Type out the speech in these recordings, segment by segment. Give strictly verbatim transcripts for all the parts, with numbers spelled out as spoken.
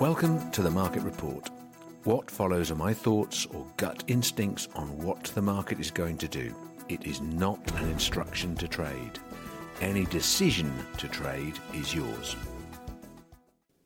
Welcome to the Market Report. What follows are my thoughts or gut instincts on what the market is going to do. It is not an instruction to trade. Any decision to trade is yours.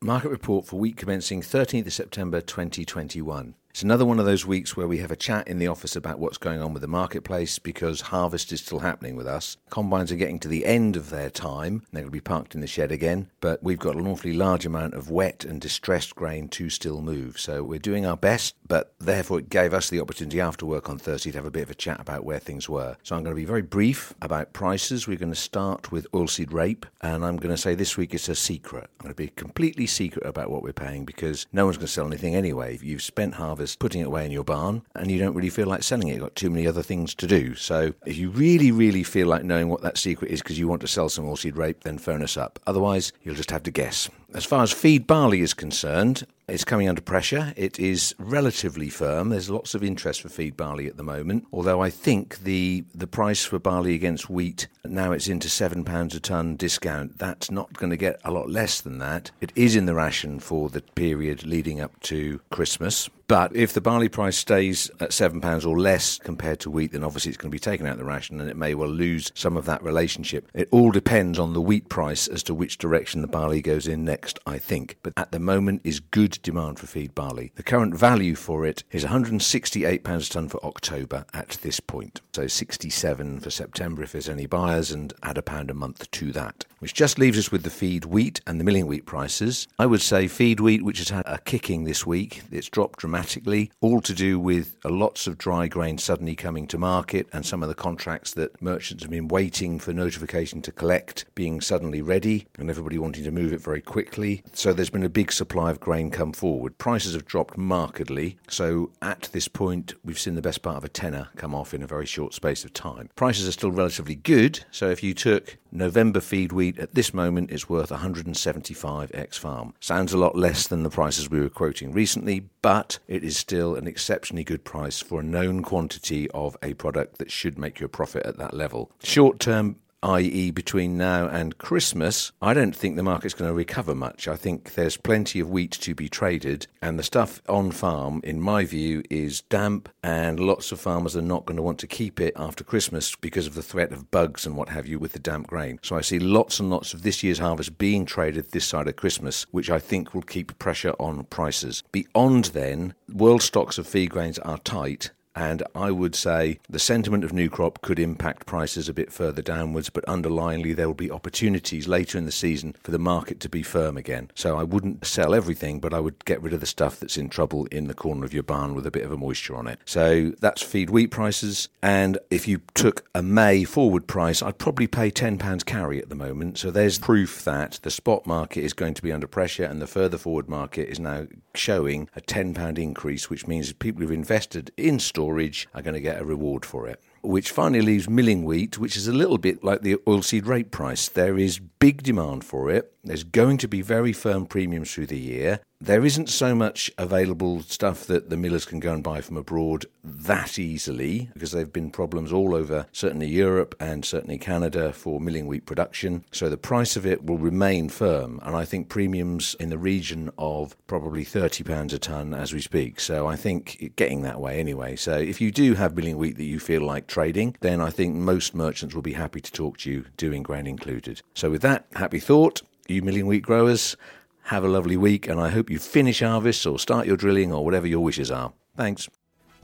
Market Report for week commencing thirteenth of September twenty twenty-one. It's another one of those weeks where we have a chat in the office about what's going on with the marketplace because harvest is still happening with us. Combines are getting to the end of their time. They're going to be parked in the shed again, but we've got an awfully large amount of wet and distressed grain to still move. So we're doing our best, but therefore it gave us the opportunity after work on Thursday to have a bit of a chat about where things were. So I'm going to be very brief about prices. We're going to start with oilseed rape, and I'm going to say this week it's a secret. I'm going to be completely secret about what we're paying because no one's going to sell anything anyway. If you've spent harvest putting it away in your barn and you don't really feel like selling it, you've got too many other things to do. So if you really really feel like knowing what that secret is because you want to sell some oilseed rape, then phone us up. Otherwise you'll just have to guess. As far as feed barley is concerned, it's coming under pressure. It is relatively firm. There's lots of interest for feed barley at the moment, although I think the the price for barley against wheat, now it's into seven pounds a tonne discount. That's not going to get a lot less than that. It is in the ration for the period leading up to Christmas. But if the barley price stays at seven pounds or less compared to wheat, then obviously it's going to be taken out of the ration and it may well lose some of that relationship. It all depends on the wheat price as to which direction the barley goes in next, I think. But at the moment is good demand for feed barley. The current value for it is one hundred sixty-eight pounds a tonne for October at this point. So sixty-seven for September if there's any buyers, and add a pound a month to that. Which just leaves us with the feed wheat and the milling wheat prices. I would say feed wheat, which has had a kicking this week, it's dropped dramatically, all to do with lots of dry grain suddenly coming to market and some of the contracts that merchants have been waiting for notification to collect being suddenly ready and everybody wanting to move it very quickly. So there's been a big supply of grain coming forward. Prices have dropped markedly, so at this point we've seen the best part of a tenner come off in a very short space of time. Prices are still relatively good, so if you took November feed wheat at this moment, it's worth one hundred seventy-five ex-farm. Sounds a lot less than the prices we were quoting recently, but it is still an exceptionally good price for a known quantity of a product that should make you a profit at that level. Short-term, that is between now and Christmas, I don't think the market's going to recover much. I think there's plenty of wheat to be traded, and the stuff on farm, in my view, is damp, and lots of farmers are not going to want to keep it after Christmas because of the threat of bugs and what have you with the damp grain. So I see lots and lots of this year's harvest being traded this side of Christmas, which I think will keep pressure on prices. Beyond then, world stocks of feed grains are tight, and I would say the sentiment of new crop could impact prices a bit further downwards, but underlyingly there will be opportunities later in the season for the market to be firm again. So I wouldn't sell everything, but I would get rid of the stuff that's in trouble in the corner of your barn with a bit of a moisture on it. So that's feed wheat prices. And if you took a May forward price, I'd probably pay ten pounds carry at the moment. So there's proof that the spot market is going to be under pressure, and the further forward market is now showing a ten pound increase, which means people who've invested in store storage are going to get a reward for it. Which finally leaves milling wheat, which is a little bit like the oilseed rape price. There is big demand for it. There's going to be very firm premiums through the year. There isn't so much available stuff that the millers can go and buy from abroad that easily, because there have been problems all over, certainly Europe and certainly Canada, for milling wheat production. So the price of it will remain firm, and I think premiums in the region of probably thirty pounds a tonne as we speak. So I think it's getting that way anyway. So if you do have milling wheat that you feel like trading, then I think most merchants will be happy to talk to you, Dewing Grain included. So with that, happy thought. You milling wheat growers, have a lovely week, and I hope you finish harvest or start your drilling or whatever your wishes are. Thanks.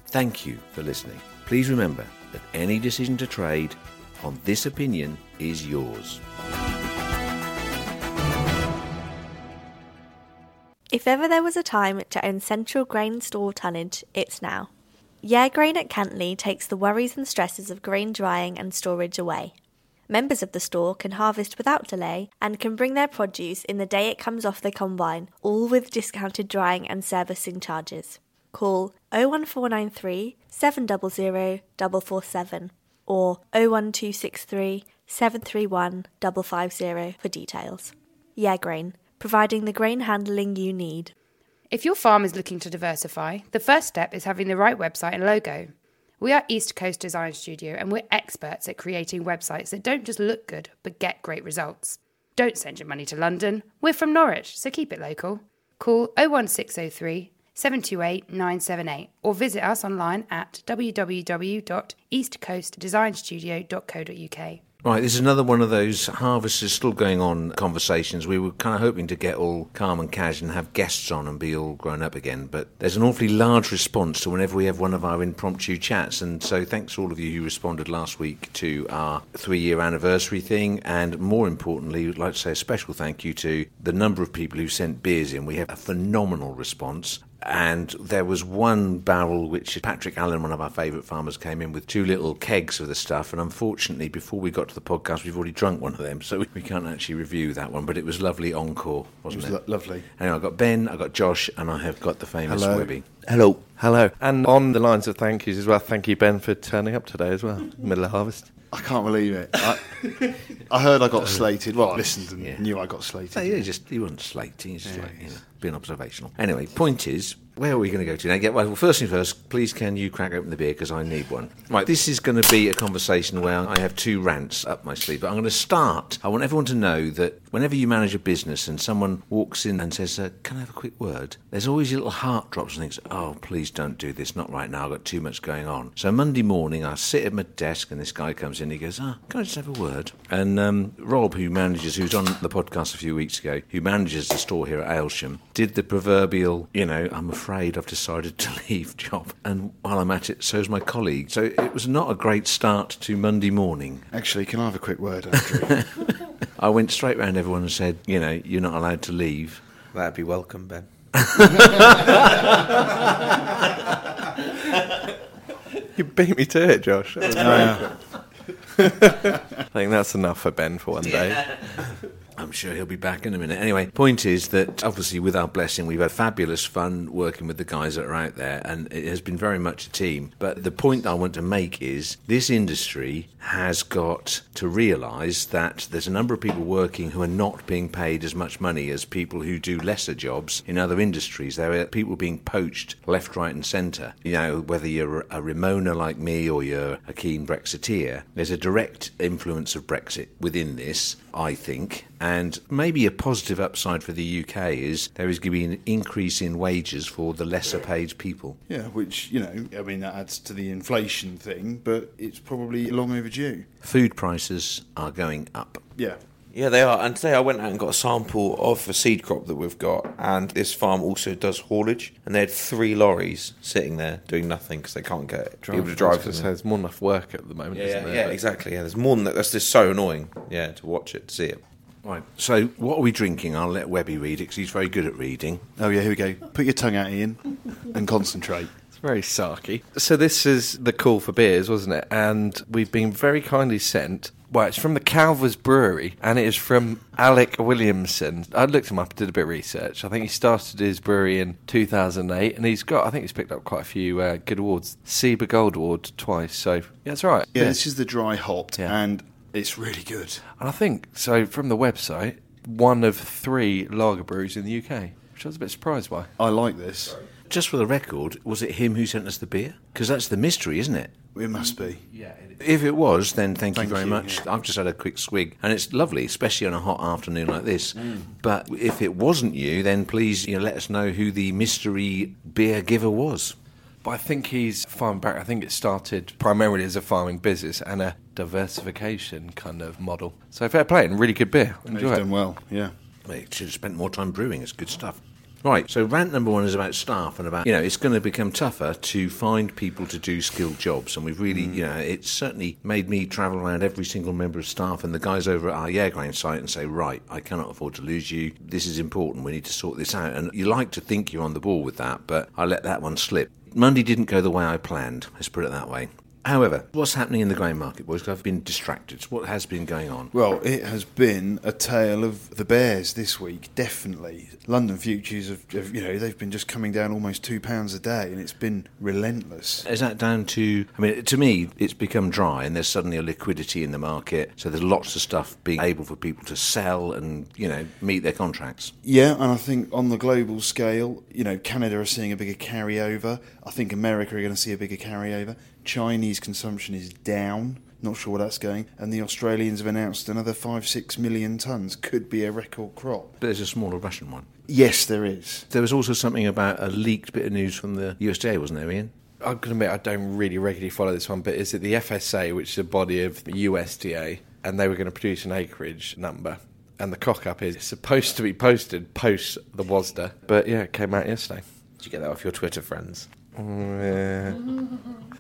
Thank you for listening. Please remember that any decision to trade on this opinion is yours. If ever there was a time to own central grain store tonnage, it's now. Yargrain at Cantley takes the worries and stresses of grain drying and storage away. Members of the store can harvest without delay and can bring their produce in the day it comes off the combine, all with discounted drying and servicing charges. Call oh one four nine three, seven zero zero, four four seven or oh one two six three, seven three one, five five zero for details. Yargrain, providing the grain handling you need. If your farm is looking to diversify, the first step is having the right website and logo. We are East Coast Design Studio and we're experts at creating websites that don't just look good, but get great results. Don't send your money to London. We're from Norwich, so keep it local. Call oh one six oh three, seven two eight, nine seven eight or visit us online at w w w dot east coast design studio dot co dot u k. Right, this is another one of those harvest is still going on conversations. We were kind of hoping to get all calm and cash and have guests on and be all grown up again, but there's an awfully large response to whenever we have one of our impromptu chats, and so thanks all of you who responded last week to our three-year anniversary thing, and more importantly, we'd like to say a special thank you to the number of people who sent beers in. We have a phenomenal response. And there was one barrel which Patrick Allen, one of our favourite farmers, came in with two little kegs of the stuff, and unfortunately before we got to the podcast we've already drunk one of them, so we can't actually review that one, but it was lovely encore, wasn't it? It was lo- lovely. Anyway, I've got Ben, I've got Josh, and I have got the famous Hello. Webby. Hello. Hello. And on the lines of thank yous as well, thank you Ben for turning up today as well, middle of harvest. I can't believe it. I, I heard I got slated. Well, I listened and yeah. knew I got slated. No, yeah, just, he wasn't slating. He's just yeah, like, you know, being observational. Anyway, point is, where are we going to go to now? Well, first things first, please can you crack open the beer because I need one. Right, this is going to be a conversation where I have two rants up my sleeve, but I'm going to start. I want everyone to know that whenever you manage a business and someone walks in and says, uh, can I have a quick word? There's always a little heart drops and thinks, oh, please don't do this, not right now, I've got too much going on. So Monday morning, I sit at my desk and this guy comes in, he goes, ah, oh, can I just have a word? And um, Rob, who manages, who's on the podcast a few weeks ago, who manages the store here at Aylesham, did the proverbial, you know, I'm afraid I've decided to leave job. And while I'm at it, so's my colleague. So it was not a great start to Monday morning. Actually, can I have a quick word, Andrew? I went straight round everyone and said, you know, you're not allowed to leave. That'd be welcome, Ben. You beat me to it, Josh. That was very cool. I think that's enough for Ben for one day. Yeah. I'm sure he'll be back in a minute. Anyway, point is that obviously with our blessing, we've had fabulous fun working with the guys that are out there, and it has been very much a team. But the point that I want to make is this industry has got to realise that there's a number of people working who are not being paid as much money as people who do lesser jobs in other industries. There are people being poached left, right and centre. You know, whether you're a Ramona like me or you're a keen Brexiteer, there's a direct influence of Brexit within this, I think. And maybe a positive upside for the U K is there is going to be an increase in wages for the lesser paid people. Yeah, which, you know, I mean, that adds to the inflation thing, but it's probably long overdue. Food prices are going up. Yeah. Yeah, they are. And today I went out and got a sample of the seed crop that we've got. And this farm also does haulage. And they had three lorries sitting there doing nothing because they can't get drive, people to drive. So there's more than enough work at the moment, yeah, isn't yeah, there? Yeah, exactly. Yeah, there's more than that. That's just so annoying, yeah, to watch it, to see it. Right, so what are we drinking? I'll let Webby read it because he's very good at reading. Oh, yeah, here we go. Put your tongue out, Ian, and concentrate. It's very sarky. So this is the call for beers, wasn't it? And we've been very kindly sent... Well, it's from the Calver's Brewery, and it is from Alec Williamson. I looked him up, did a bit of research. I think he started his brewery in two thousand eight, and he's got, I think he's picked up quite a few uh, good awards. Seba Gold Award twice, so yeah, that's right. Yeah, this is the dry hopped, yeah. And... it's really good. And I think, so from the website, one of three lager breweries in the U K, which I was a bit surprised by. I like this. Just for the record, was it him who sent us the beer? Because that's the mystery, isn't it? It must be. Yeah. It if it was, then thank, thank you very you, much. Yeah. I've just had a quick swig, and it's lovely, especially on a hot afternoon like this. Mm. But if it wasn't you, then please, you know, let us know who the mystery beer giver was. But I think he's farmed back. I think it started primarily as a farming business and a diversification kind of model. So fair play and really good beer. Enjoy he's it. Done well, yeah. They should have spent more time brewing. It's good stuff. Right, so rant number one is about staff and about, you know, it's going to become tougher to find people to do skilled jobs. And we've really, mm. you know, it's certainly made me travel around every single member of staff and the guys over at our Yargrain site and say, right, I cannot afford to lose you. This is important. We need to sort this out. And you like to think you're on the ball with that, but I let that one slip. Monday didn't go the way I planned, let's put it that way. However, what's happening in the grain market, boys? Because I've been distracted. What has been going on? Well, it has been a tale of the bears this week, definitely. London futures have, have you know, they've been just coming down almost two pounds a day, and it's been relentless. Is that down to? I mean, to me, it's become dry, and there's suddenly a liquidity in the market, so there's lots of stuff being able for people to sell and, you know, meet their contracts. Yeah, and I think on the global scale, you know, Canada are seeing a bigger carryover. I think America are going to see a bigger carryover. Chinese consumption is down. Not sure where that's going. And the Australians have announced another five, six million tonnes. Could be a record crop. But there's a smaller Russian one. Yes, there is. There was also something about a leaked bit of news from the U S D A, wasn't there, Ian? I'm going to admit I don't really regularly follow this one, but is it the F S A, which is a body of the U S D A, and they were going to produce an acreage number? And the cock-up is supposed to be posted post the WASDA. But, yeah, it came out yesterday. Did you get that off your Twitter friends? Oh, yeah.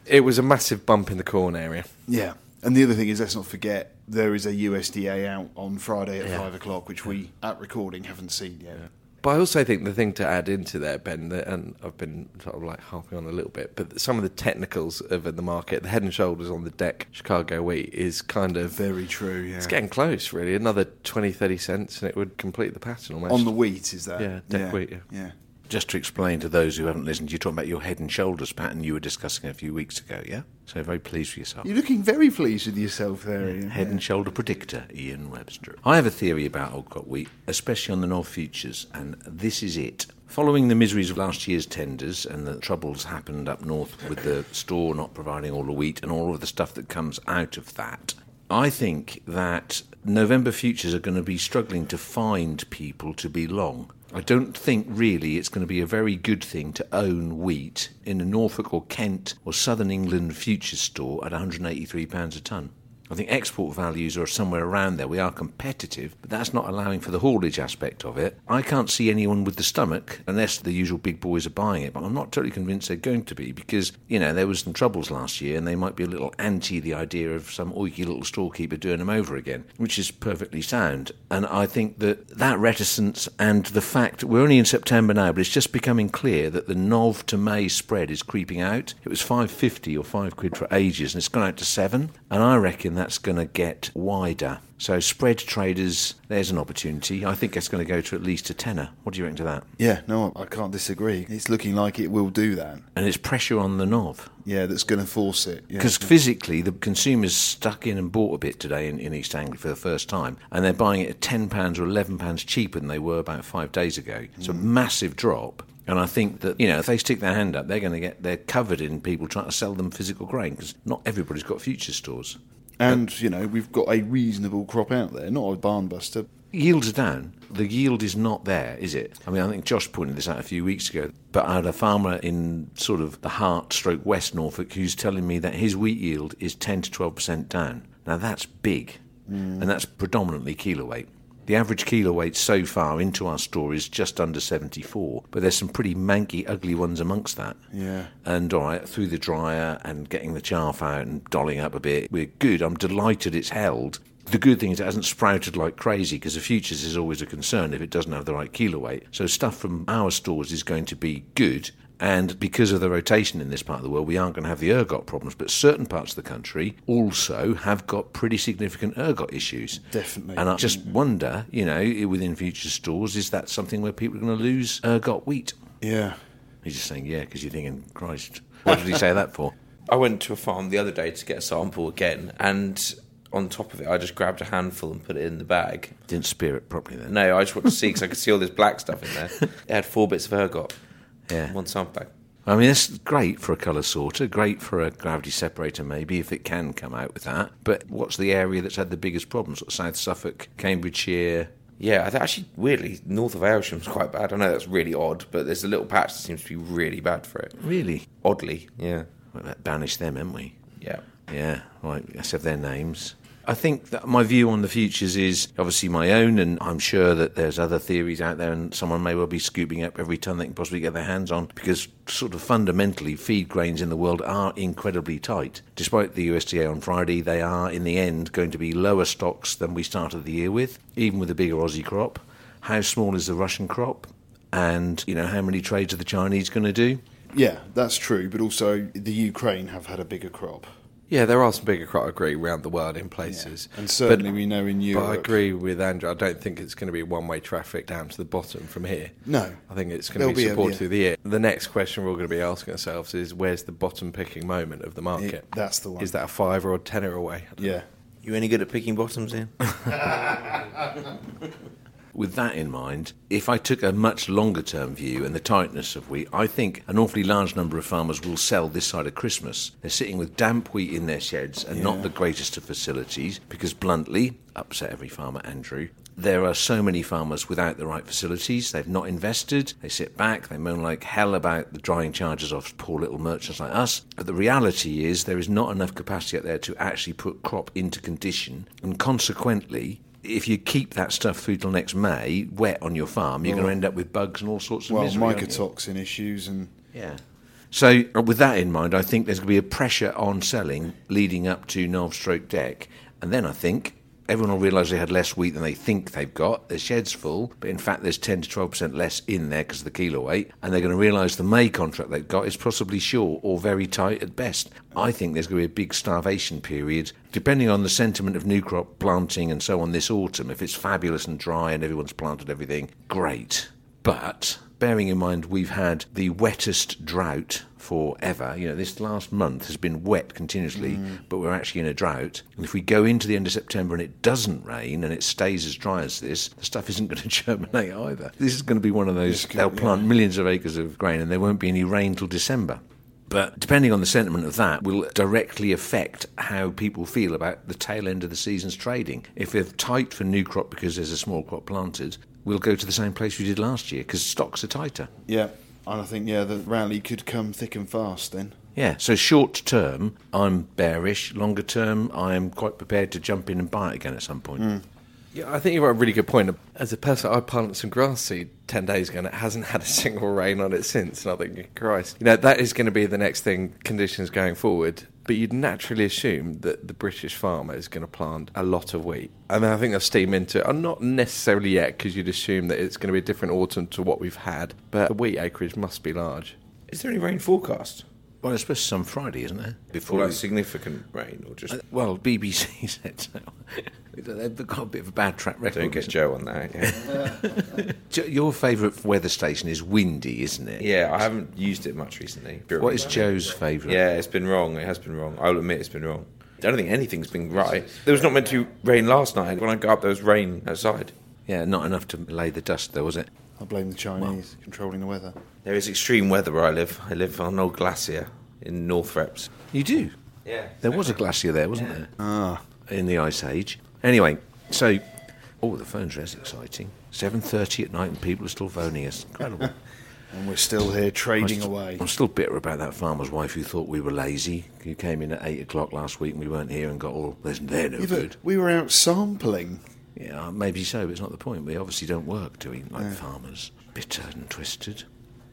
It was a massive bump in the corn area. Yeah. And the other thing is, let's not forget, there is a U S D A out on Friday at yeah. five o'clock, which we, at recording, haven't seen yet. Yeah. But I also think the thing to add into there, Ben, that, and I've been sort of like harping on a little bit, but some of the technicals of the market, the head and shoulders on the deck, Chicago wheat is kind of... Very true, yeah. It's getting close, really. Another twenty, thirty cents, and it would complete the pattern almost. On the wheat, is that? Yeah, deck yeah. wheat, yeah. yeah. Just to explain to those who haven't listened, you're talking about your head and shoulders pattern you were discussing a few weeks ago, yeah? So very pleased with yourself. You're looking very pleased with yourself there, yeah. Ian. Head yeah. and shoulder predictor, Ian Webster. I have a theory about old crop wheat, especially on the North Futures, and this is it. Following the miseries of last year's tenders and the troubles happened up north with the store not providing all the wheat and all of the stuff that comes out of that, I think that November futures are going to be struggling to find people to be long. I don't think really it's going to be a very good thing to own wheat in a Norfolk or Kent or Southern England futures store at one hundred eighty-three pounds a tonne. I think export values are somewhere around there. We are competitive, but that's not allowing for the haulage aspect of it. I can't see anyone with the stomach, unless the usual big boys are buying it, but I'm not totally convinced they're going to be because, you know, there was some troubles last year and they might be a little anti the idea of some oiky little storekeeper doing them over again, which is perfectly sound. And I think that that reticence and the fact, we're only in September now, but it's just becoming clear that the Nov to May spread is creeping out. It was five fifty or five quid for ages and it's gone out to seven, and I reckon that that's going to get wider. So spread traders, there's an opportunity. I think it's going to go to at least a tenner. What do you reckon to that? Yeah, no, I can't disagree. It's looking like it will do that. And it's pressure on the N O V. Yeah, that's going to force it. Because yeah. physically, the consumer's stuck in and bought a bit today in, in East Anglia for the first time, and they're buying it at ten pounds or eleven pounds cheaper than they were about five days ago. It's mm. a massive drop. And I think that, you know, if they stick their hand up, they're going to get, they're covered in people trying to sell them physical grain because not everybody's got futures stores. And, you know, we've got a reasonable crop out there, not a barnbuster. Yields are down. The yield is not there, is it? I mean, I think Josh pointed this out a few weeks ago, but I had a farmer in sort of the heart stroke West Norfolk who's telling me that his wheat yield is ten to twelve percent down. Now, that's big, mm. and that's predominantly kilo weight. The average kilo weight so far into our store is just under seventy-four, but there's some pretty manky, ugly ones amongst that. Yeah. And all right, through the dryer and getting the chaff out and dolling up a bit, we're good. I'm delighted it's held. The good thing is it hasn't sprouted like crazy because the futures is always a concern if it doesn't have the right kilo weight. So stuff from our stores is going to be good. And because of the rotation in this part of the world, we aren't going to have the ergot problems. But certain parts of the country also have got pretty significant ergot issues. Definitely. And I just wonder, you know, within future stores, is that something where people are going to lose ergot wheat? Yeah. He's just saying, yeah, because you're thinking, Christ, what did he say that for? I went to a farm the other day to get a sample again, and on top of it, I just grabbed a handful and put it in the bag. Didn't spear it properly then? No, I just wanted to see because I could see all this black stuff in there. It had four bits of ergot. Yeah. One sample. I mean, that's great for a colour sorter, great for a gravity separator maybe, if it can come out with that. But what's the area that's had the biggest problems? Sort of South Suffolk, Cambridgeshire? Yeah, I th- actually, weirdly, north of Aylesham's quite bad. I know that's really odd, but there's a little patch that seems to be really bad for it. Really? Oddly, yeah. Well, that banished them, haven't we? Yeah. Yeah, right, let's have their names. I think that my view on the futures is obviously my own, and I'm sure that there's other theories out there, and someone may well be scooping up every tonne they can possibly get their hands on, because sort of fundamentally feed grains in the world are incredibly tight. Despite the U S D A on Friday, they are in the end going to be lower stocks than we started the year with, even with a bigger Aussie crop. How small is the Russian crop? And, you know, how many trades are the Chinese going to do? Yeah, that's true, but also the Ukraine have had a bigger crop. Yeah, there are some bigger crops, I agree, around the world in places. Yeah. And certainly but, we know in Europe. But I agree with Andrew. I don't think it's going to be one-way traffic down to the bottom from here. No. I think it's going There'll to be, be supported a, yeah. through the year. The next question we're all going to be asking ourselves is, where's the bottom-picking moment of the market? It, that's the one. Is that a five or a tenner away? Yeah. Know. You any good at picking bottoms, Ian? With that in mind, if I took a much longer-term view and the tightness of wheat, I think an awfully large number of farmers will sell this side of Christmas. They're sitting with damp wheat in their sheds and yeah. not the greatest of facilities because, bluntly, upset every farmer, Andrew, there are so many farmers without the right facilities. They've not invested. They sit back. They moan like hell about the drying charges of poor little merchants like us. But the reality is there is not enough capacity out there to actually put crop into condition, and consequently, if you keep that stuff through till next May, wet on your farm, you're well, going to end up with bugs and all sorts of well, misery. Well, mycotoxin issues and... Yeah. So with that in mind, I think there's going to be a pressure on selling leading up to Knob Stroke Deck. And then I think everyone will realise they had less wheat than they think they've got. Their shed's full, but in fact there's ten to twelve percent less in there because of the kilo weight. And they're going to realise the May contract they've got is possibly short or very tight at best. I think there's going to be a big starvation period, depending on the sentiment of new crop planting and so on this autumn. If it's fabulous and dry and everyone's planted everything, great. But bearing in mind we've had the wettest drought forever, you know, this last month has been wet continuously, mm. but we're actually in a drought. And if we go into the end of September and it doesn't rain and it stays as dry as this, the stuff isn't going to germinate either. This is going to be one of those, could, they'll plant yeah. millions of acres of grain and there won't be any rain till December. But depending on the sentiment of that will directly affect how people feel about the tail end of the season's trading. If they're tight for new crop because there's a small crop planted, we'll go to the same place we did last year because stocks are tighter. Yeah, and I think, yeah, the rally could come thick and fast then. Yeah, so short term, I'm bearish. Longer term, I'm quite prepared to jump in and buy it again at some point. Mm. Yeah, I think you've got a really good point. As a person, I planted some grass seed ten days ago and it hasn't had a single rain on it since. And I think, Christ, you know, that is going to be the next thing, conditions going forward. But you'd naturally assume that the British farmer is going to plant a lot of wheat. And I think I've steamed into it, not necessarily yet, because you'd assume that it's going to be a different autumn to what we've had. But the wheat acreage must be large. Is there any rain forecast? Well, it's supposed to some Friday, isn't there? Before like significant rain or just... Uh, well, B B C said so. They've got a bit of a bad track record. Don't get Joe on that, yeah. Your favourite weather station is Windy, isn't it? Yeah, I haven't used it much recently. What is Joe's favourite? Yeah, it's been wrong. It has been wrong. I'll admit it's been wrong. I don't think anything's been right. There was not meant to rain last night. When I got up, there was rain outside. Yeah, not enough to lay the dust, though, was it? I blame the Chinese well, controlling the weather. There is extreme weather where I live. I live on an old glacier in North Reps. You do? Yeah. There was a glacier there, wasn't yeah. there? Ah. In the Ice Age. Anyway, so... Oh, the phones are as exciting. seven thirty at night and people are still phoning us. Incredible. And we're still here trading st- away. I'm still bitter about that farmer's wife who thought we were lazy. Who came in at eight o'clock last week and we weren't here and got all... They're no yeah, good. We were out sampling... Yeah, maybe so, but it's not the point. We obviously don't work, do we, like yeah. farmers? Bitter and twisted.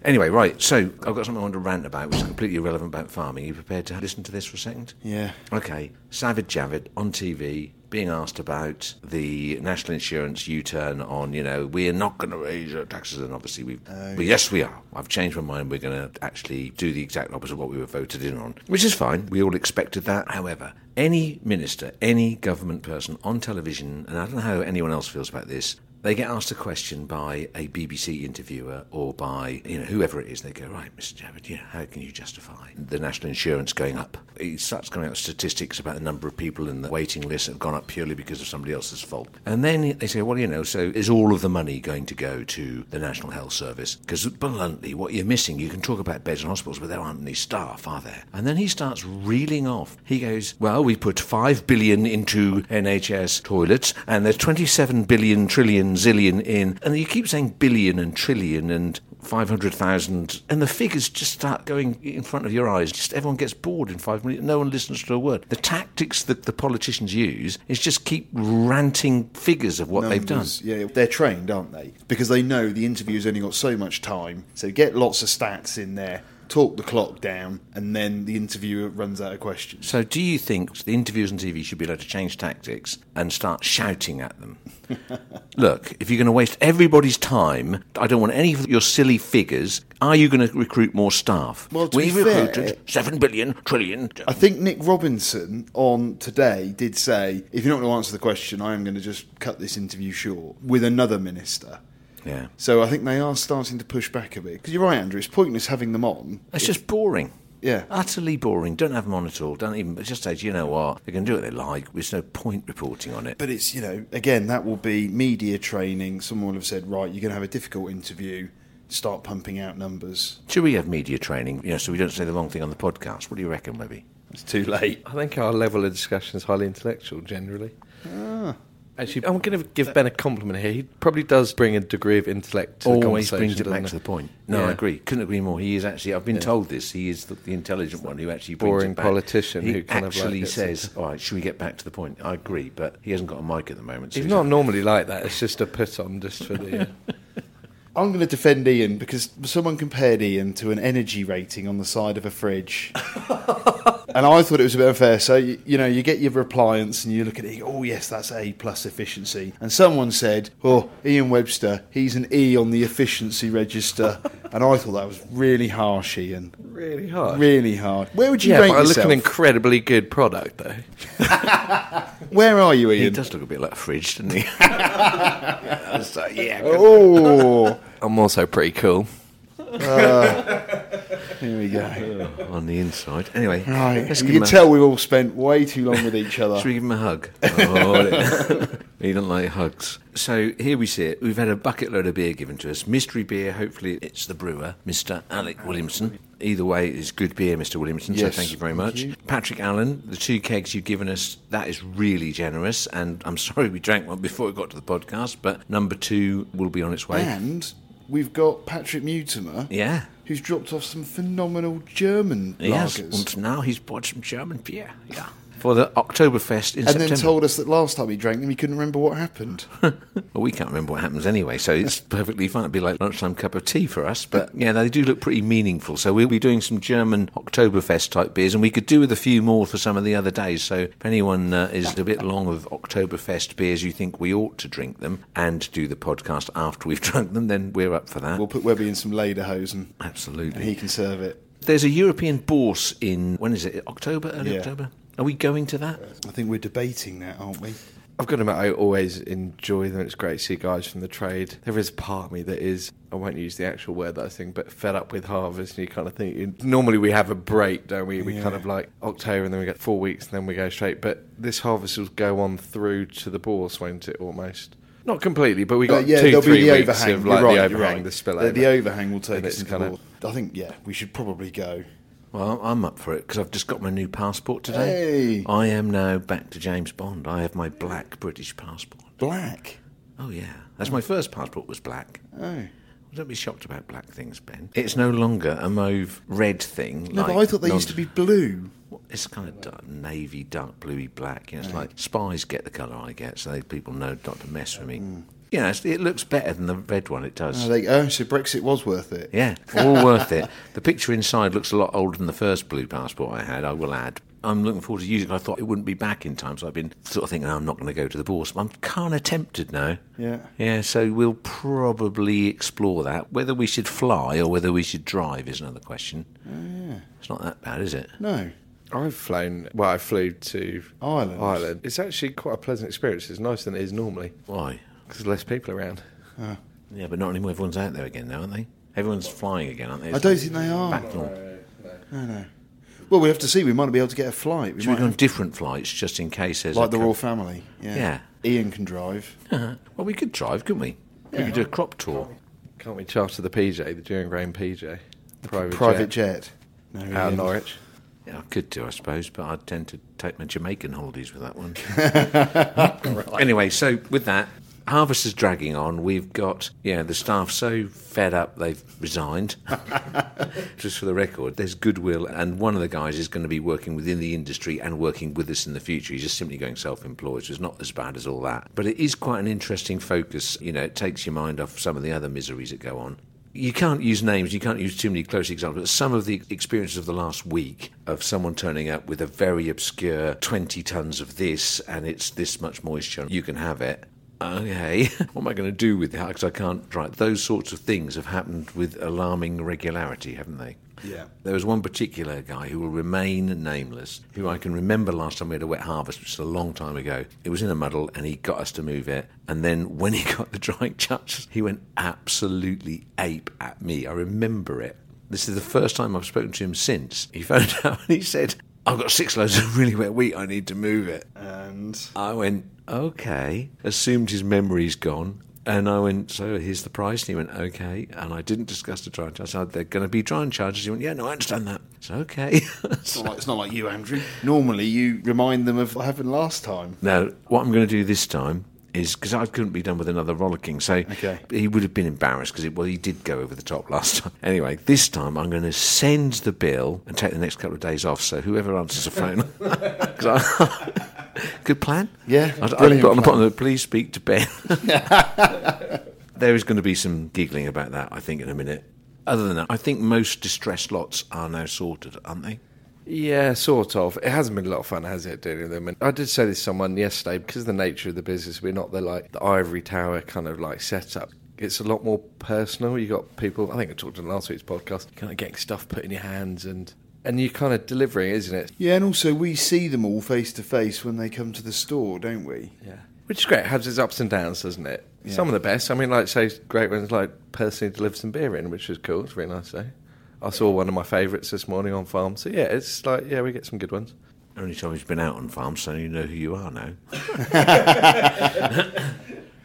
Anyway, right, so I've got something I want to rant about, which is completely irrelevant about farming. Are you prepared to listen to this for a second? Yeah. Okay, Sajid Javid on T V being asked about the national insurance U-turn on, you know, we're not going to raise our taxes, and obviously we've... Oh, well, yes, we are. I've changed my mind. We're going to actually do the exact opposite of what we were voted in on, which is fine. We all expected that. However, any minister, any government person on television, and I don't know how anyone else feels about this, they get asked a question by a B B C interviewer or by, you know, whoever it is. They go, right, Mister Javid, you know, how can you justify the national insurance going up? It starts coming out with statistics about the number of people in the waiting list that have gone up purely because of somebody else's fault. And then they say, well, you know, so is all of the money going to go to the National Health Service? Because bluntly, what you're missing, you can talk about beds in hospitals, but there aren't any staff, are there? And then he starts reeling off. He goes, well, we put five billion into N H S toilets and there's twenty-seven billion trillion zillion in, and you keep saying billion and trillion and five hundred thousand, and the figures just start going in front of your eyes. Just everyone gets bored in five minutes. No one listens to a word. The tactics that the politicians use is just keep ranting figures of what Numbers, they've done. Yeah, they're trained, aren't they? Because they know the interview's only got so much time, so get lots of stats in there. talk the clock down, and then the interviewer runs out of questions. So do you think the interviewers on T V should be allowed to change tactics and start shouting at them? Look, if you're going to waste everybody's time, I don't want any of your silly figures. Are you going to recruit more staff? Well, to we be recruited fair, seven billion, trillion. I think Nick Robinson on Today did say, if you're not going to answer the question, I am going to just cut this interview short with another minister. Yeah. So I think they are starting to push back a bit. Because you're right, Andrew, it's pointless having them on. It's just boring. Yeah. Utterly boring. Don't have them on at all. Don't even, just say, you know what, they can do what they like. There's no point reporting on it. But it's, you know, again, that will be media training. Someone will have said, right, you're going to have a difficult interview. Start pumping out numbers. Should we have media training, you know, so we don't say the wrong thing on the podcast? What do you reckon, Webby? It's too late. I think our level of discussion is highly intellectual, generally. Ah. Actually, I'm going to give Ben a compliment here. He probably does bring a degree of intellect to the conversation. Always brings it back to the point. No, yeah. I agree. Couldn't agree more. He is actually, I've been yeah. told this, he is the, the intelligent one who actually brings boring it back. Boring politician he who kind of actually like says, all right, should we get back to the point? I agree, but he hasn't got a mic at the moment. So he's, he's not like, normally like that. It's just a put on just for the... Uh, I'm going to defend Ian because someone compared Ian to an energy rating on the side of a fridge. And I thought it was a bit unfair. So, you, you know, you get your appliance and you look at it, oh, yes, that's A plus efficiency. And someone said, oh, Ian Webster, he's an E on the efficiency register. And I thought that was really harsh, Ian. Really harsh? Really hard. Where would you yeah, rate but I yourself? I look an incredibly good product, though. Where are you, Ian? He does look a bit like a fridge, doesn't he? I was like, yeah. Oh. I'm also pretty cool. Uh, here we go. Oh, on the inside. Anyway. Right. Let's you can tell we've all spent way too long with each other. Should we give him a hug? Oh, he doesn't like hugs. So here we sit. We've had a bucket load of beer given to us. Mystery beer. Hopefully it's the brewer, Mister Alec Williamson. Either way, it's good beer, Mister Williamson, yes, so thank you very much. You. Patrick Allen, the two kegs you've given us, that is really generous, and I'm sorry we drank one before it got to the podcast, but number two will be on its way. And we've got Patrick Mutimer. Yeah. Who's dropped off some phenomenal German he lagers. Yes, and now he's bought some German beer. Yeah. For the Oktoberfest in and September. And then told us that last time he drank them, he couldn't remember what happened. Well, we can't remember what happens anyway, so it's perfectly fine. It'd be like lunchtime cup of tea for us. But, yeah, they do look pretty meaningful. So we'll be doing some German Oktoberfest-type beers, and we could do with a few more for some of the other days. So if anyone uh, is a bit long of Oktoberfest beers, you think we ought to drink them and do the podcast after we've drunk them, then we're up for that. We'll put Webby in some lederhosen. Absolutely. And he can serve it. There's a European Bourse in, when is it, October, early yeah. October? Are we going to that? I think we're debating that, aren't we? I've got them out. I always enjoy them. It's great to see guys from the trade. There is part of me that is, I won't use the actual word that I think, but fed up with harvest. And you kind of think, normally we have a break, don't we? We yeah. kind of like October and then we get four weeks and then we go straight. But this harvest will go on through to the Bourse, won't it, almost? Not completely, but we got uh, yeah, two, three the weeks overhang. of like right, the overhang, right. the spillover. The, the overhang will take us into the Bourse. I think, yeah, we should probably go. Well, I'm up for it because I've just got my new passport today. Hey. I am now back to James Bond. I have my black British passport. Black? Oh, yeah. That's oh. my first passport was black. Oh. Don't be shocked about black things, Ben. It's no longer a mauve red thing. No, like but I thought they non- used to be blue. Well, it's kind of dark, navy, dark, bluey black. You know, it's right. like spies get the colour I get, so they, people know not to mess with me. Mm. You know, it looks better than the red one, it does. Oh, they, oh so Brexit was worth it. Yeah, all worth it. The picture inside looks a lot older than the first blue passport I had, I will add. I'm looking forward to using it. I thought it wouldn't be back in time, so I've been sort of thinking, oh, I'm not going to go to the Bourse. I'm kind of tempted now. Yeah. Yeah, so we'll probably explore that. Whether we should fly or whether we should drive is another question. Oh, yeah. It's not that bad, is it? No. I've flown, well, I flew to Ireland. Ireland. It's actually quite a pleasant experience. It's nicer than it is normally. Why? Because there's less people around. Oh. Yeah, but not anymore. Everyone's out there again now, aren't they? Everyone's flying again, aren't they? It's I don't like think they are. Back no, no, no. no, no. Well, we have to see. We might be able to get a flight. We Should might we go have... on different flights just in case there's... Like the Royal Family. Yeah. yeah. Ian can drive. Well, we could drive, couldn't we? Yeah. We could do a crop tour. Can't we, can't we charter the P J, the Dewing Grain P J? The private, private jet. jet. No, out of Norwich. Yeah, I could do, I suppose, but I tend to take my Jamaican holidays with that one. Right. Anyway, so with that... Harvest is dragging on. We've got, yeah, the staff so fed up they've resigned. Just for the record, there's goodwill, and one of the guys is going to be working within the industry and working with us in the future. He's just simply going self-employed, so it's not as bad as all that. But it is quite an interesting focus. You know, it takes your mind off some of the other miseries that go on. you can't use names, you can't use too many close examples, but some of the experiences of the last week of someone turning up with a very obscure twenty tons of this and it's this much moisture, you can have it. Okay, what am I going to do with that? Because I can't try it. Those sorts of things have happened with alarming regularity, haven't they? Yeah. There was one particular guy who will remain nameless, who I can remember last time we had a wet harvest, which is a long time ago. It was in a muddle, and he got us to move it. And then when he got the drying chucks, he went absolutely ape at me. I remember it. This is the first time I've spoken to him since. He phoned up and he said, I've got six loads of really wet wheat, I need to move it. And I went, okay. Assumed his memory's gone. And I went, so here's the price. And he went, okay. And I didn't discuss the drying charge. I said, they're going to be drying charges. He went, yeah, no, I understand that. It's okay. so, it's, not like, it's not like you, Andrew. Normally you remind them of what happened last time. No, what I'm going to do this time is, because I couldn't be done with another rollicking, so okay. He would have been embarrassed because well, he did go over the top last time. Anyway, this time I'm going to send the bill and take the next couple of days off, so whoever answers the phone. Good plan. Yeah, I'd, I'd put on the bottom of it, please speak to Ben. There is going to be some giggling about that, I think, in a minute. Other than that, I think most distressed lots are now sorted, aren't they? Yeah, sort of. It hasn't been a lot of fun, has it, dealing with them? And I did say this to someone yesterday, because of the nature of the business, we're not the, like, the ivory tower kind of, like, setup. It's a lot more personal. You got people, I think I talked on last week's podcast, kind of getting stuff put in your hands and... And you're kind of delivering, isn't it? Yeah, and also we see them all face-to-face when they come to the store, don't we? Yeah. Which is great. It has its ups and downs, doesn't it? Yeah. Some of the best. I mean, like, say, great ones, like, personally delivered some beer in, which was cool. It's really nice, though. I saw one of my favourites this morning on farm. So, yeah, it's like, yeah, we get some good ones. Only time he's been out on farm, so you know who you are now.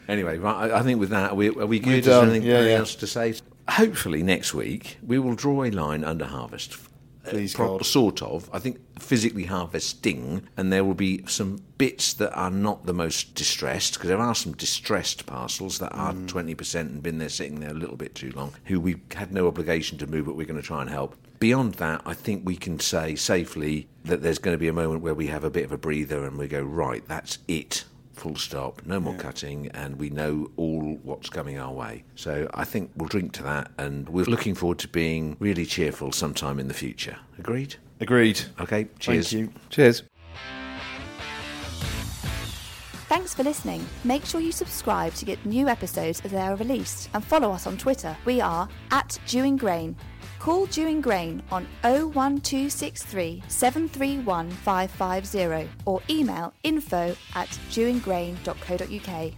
Anyway, right, I think with that, are we, are we good? Is there anything yeah, yeah. else to say? Hopefully next week we will draw a line under harvest. Please Pro- sort of, I think, physically harvesting, and there will be some bits that are not the most distressed, because there are some distressed parcels that are mm. twenty percent and been there sitting there a little bit too long, who we had no obligation to move, but we're going to try and help. Beyond that, I think we can say safely that there's going to be a moment where we have a bit of a breather and we go, right, that's it, full stop, no more yeah. cutting, and we know all what's coming our way. So I think we'll drink to that, and we're looking forward to being really cheerful sometime in the future. Agreed? Agreed. Okay, cheers. Thank you. Cheers. Thanks for listening. Make sure you subscribe to get new episodes as they are released, and follow us on Twitter. We are at Dewing Grain. Call Dewing Grain on oh one two six three, seven three one, five five zero or email info at dewing grain dot co dot uk.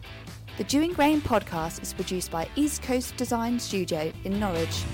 The Dewing Grain podcast is produced by East Coast Design Studio in Norwich.